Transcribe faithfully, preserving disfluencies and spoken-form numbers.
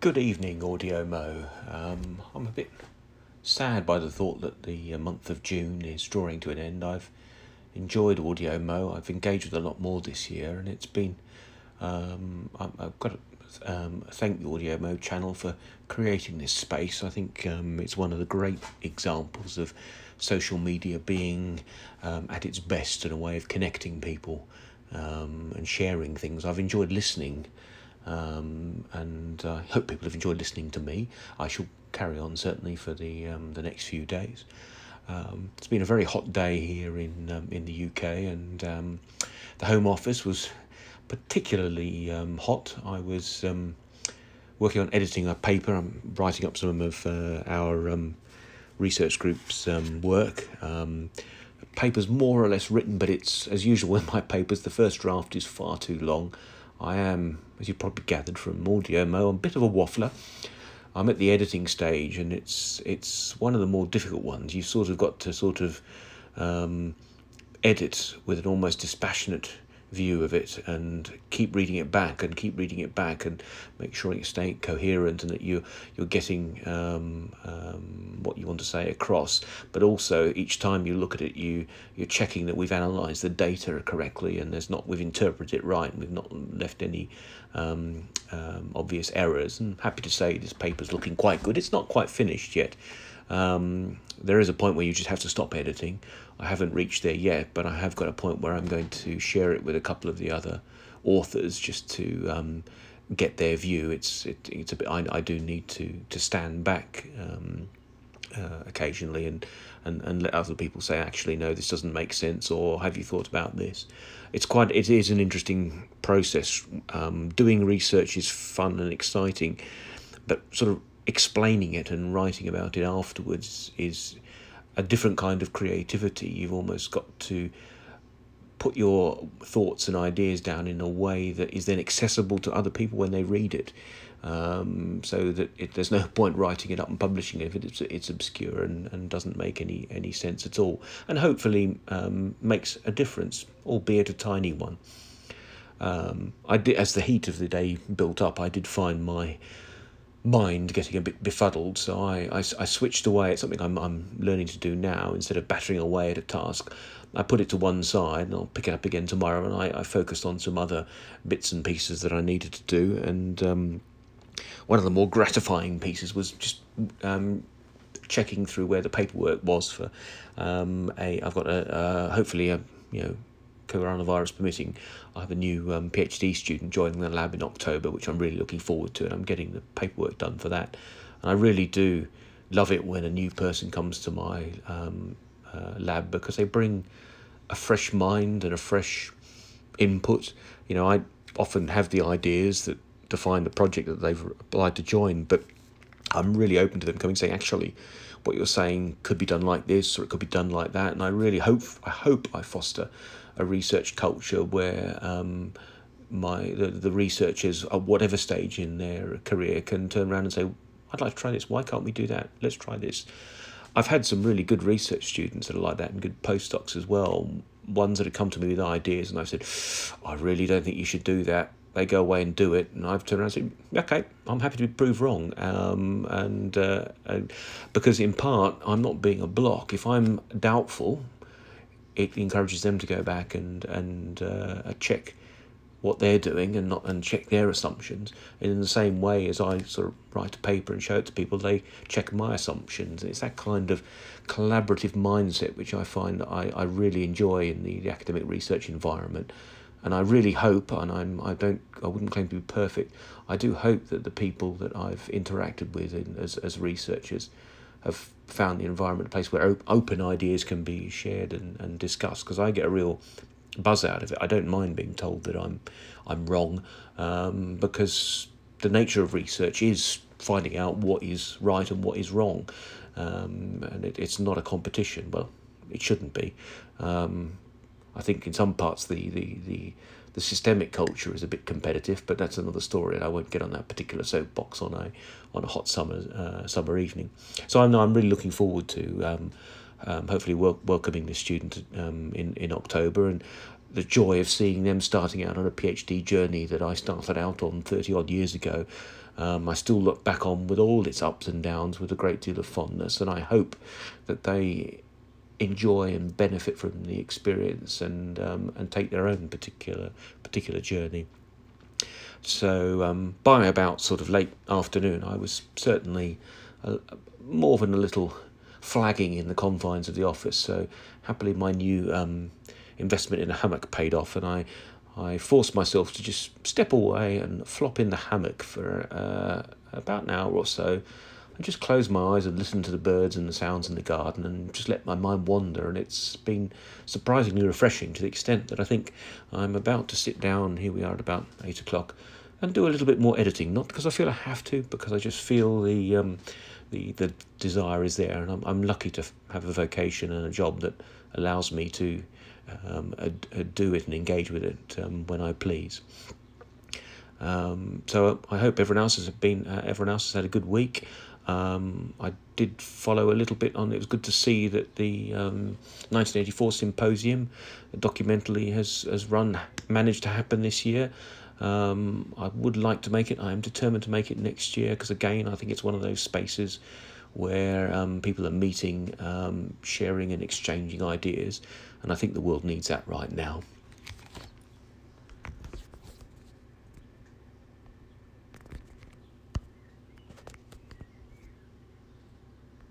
Good evening, Audio Mo. Um, I'm a bit sad by the thought that the month of June is drawing to an end. I've enjoyed Audio Mo. I've engaged with a lot more this year, and it's been. Um, I've got to um, thank the Audio Mo channel for creating this space. I think um, it's one of the great examples of social media being um, at its best in a way of connecting people um, and sharing things. I've enjoyed listening. Um, and I hope people have enjoyed listening to me. I shall carry on certainly for the um, the next few days. Um, it's been a very hot day here in um, in the U K, and um, the Home Office was particularly um, hot. I was um, working on editing a paper. I'm writing up some of uh, our um, research group's um, work. Um, the paper's more or less written, but it's, as usual with my papers, the first draft is far too long. I am, as you probably gathered from Audio Mo, I'm a bit of a waffler. I'm at the editing stage, and it's it's one of the more difficult ones. You've sort of got to sort of um, edit with an almost dispassionate view of it, and keep reading it back, and keep reading it back, and make sure it's staying coherent, and that you you're getting um, um, what you want to say across. But also, each time you look at it, you you're checking that we've analysed the data correctly, and there's not we've interpreted it right, and we've not left any um, um, obvious errors. And I'm happy to say this paper's looking quite good. It's not quite finished yet. Um, there is a point where you just have to stop editing. I haven't reached there yet, but I have got a point where I'm going to share it with a couple of the other authors just to um, get their view. It's it, it's a bit. I, I do need to to stand back um, uh, occasionally and, and and let other people say, actually no, this doesn't make sense, or have you thought about this? It's quite. It is an interesting process. Um, doing research is fun and exciting, but sort of explaining it and writing about it afterwards is a different kind of creativity. You've almost got to put your thoughts and ideas down in a way that is then accessible to other people when they read it, um, so that it, there's no point writing it up and publishing it if it's, it's obscure and, and doesn't make any, any sense at all, and hopefully um, makes a difference, albeit a tiny one. Um, I did, as the heat of the day built up, I did find my mind getting a bit befuddled, so I, I, I switched away. It's something I'm, I'm learning to do now. Instead of battering away at a task, I put it to one side, and I'll pick it up again tomorrow, and I, I focused on some other bits and pieces that I needed to do. And um, one of the more gratifying pieces was just um, checking through where the paperwork was for um, a, I've got a, uh, hopefully a, you know, coronavirus permitting, I have a new um, PhD student joining the lab in October, which I'm really looking forward to, and I'm getting the paperwork done for that. And I really do love it when a new person comes to my um, uh, lab, because they bring a fresh mind and a fresh input. You know, I often have the ideas that define the project that they've applied to join, but I'm really open to them coming and saying, actually, what you're saying could be done like this, or it could be done like that. And I really hope I hope I foster a research culture where um, my the, the researchers at whatever stage in their career can turn around and say, I'd like to try this. Why can't we do that? Let's try this. I've had some really good research students that are like that, and good postdocs as well. Ones that have come to me with ideas, and I've said, I really don't think you should do that. They go away and do it, and I've turned around and said, okay, I'm happy to be proved wrong. Um, and, uh, and because in part, I'm not being a block. If I'm doubtful, it encourages them to go back and, and uh, check what they're doing and not and check their assumptions. And in the same way as I sort of write a paper and show it to people, they check my assumptions. It's that kind of collaborative mindset which I find that I, I really enjoy in the, the academic research environment. And I really hope, and I'm, I don't, I wouldn't claim to be perfect, I do hope that the people that I've interacted with in, as as researchers have found the environment a place where op open ideas can be shared and, and discussed, because I get a real buzz out of it. I don't mind being told that I'm I'm wrong, um, because the nature of research is finding out what is right and what is wrong, um, and it, it's not a competition. Well, it shouldn't be. Um, I think in some parts the, the, the, the systemic culture is a bit competitive, but that's another story, and I won't get on that particular soapbox on a on a hot summer uh, summer evening. So I'm I'm really looking forward to um, um, hopefully wel welcoming this student um, in in October, and the joy of seeing them starting out on a PhD journey that I started out on thirty odd years ago. Um, I still look back on with all its ups and downs with a great deal of fondness, and I hope that they enjoy and benefit from the experience and um, and take their own particular particular journey. So um, by about sort of late afternoon, I was certainly uh, more than a little flagging in the confines of the office. So happily, my new um, investment in a hammock paid off, and I. I forced myself to just step away and flop in the hammock for uh, about an hour or so, and just close my eyes and listen to the birds and the sounds in the garden and just let my mind wander. And it's been surprisingly refreshing, to the extent that I think I'm about to sit down, here we are at about eight o'clock, and do a little bit more editing, not because I feel I have to, because I just feel the um, the, the desire is there. And I'm, I'm lucky to have a vocation and a job that allows me to Um, I'd, I'd do it and engage with it um, when I please. Um, so I hope everyone else has been. Uh, everyone else has had a good week. Um, I did follow a little bit on. It was good to see that the um, nineteen eighty-four symposium, documentally, has has run managed to happen this year. Um, I would like to make it. I am determined to make it next year, because again, I think it's one of those spaces where um, people are meeting, um, sharing and exchanging ideas, and I think the world needs that right now.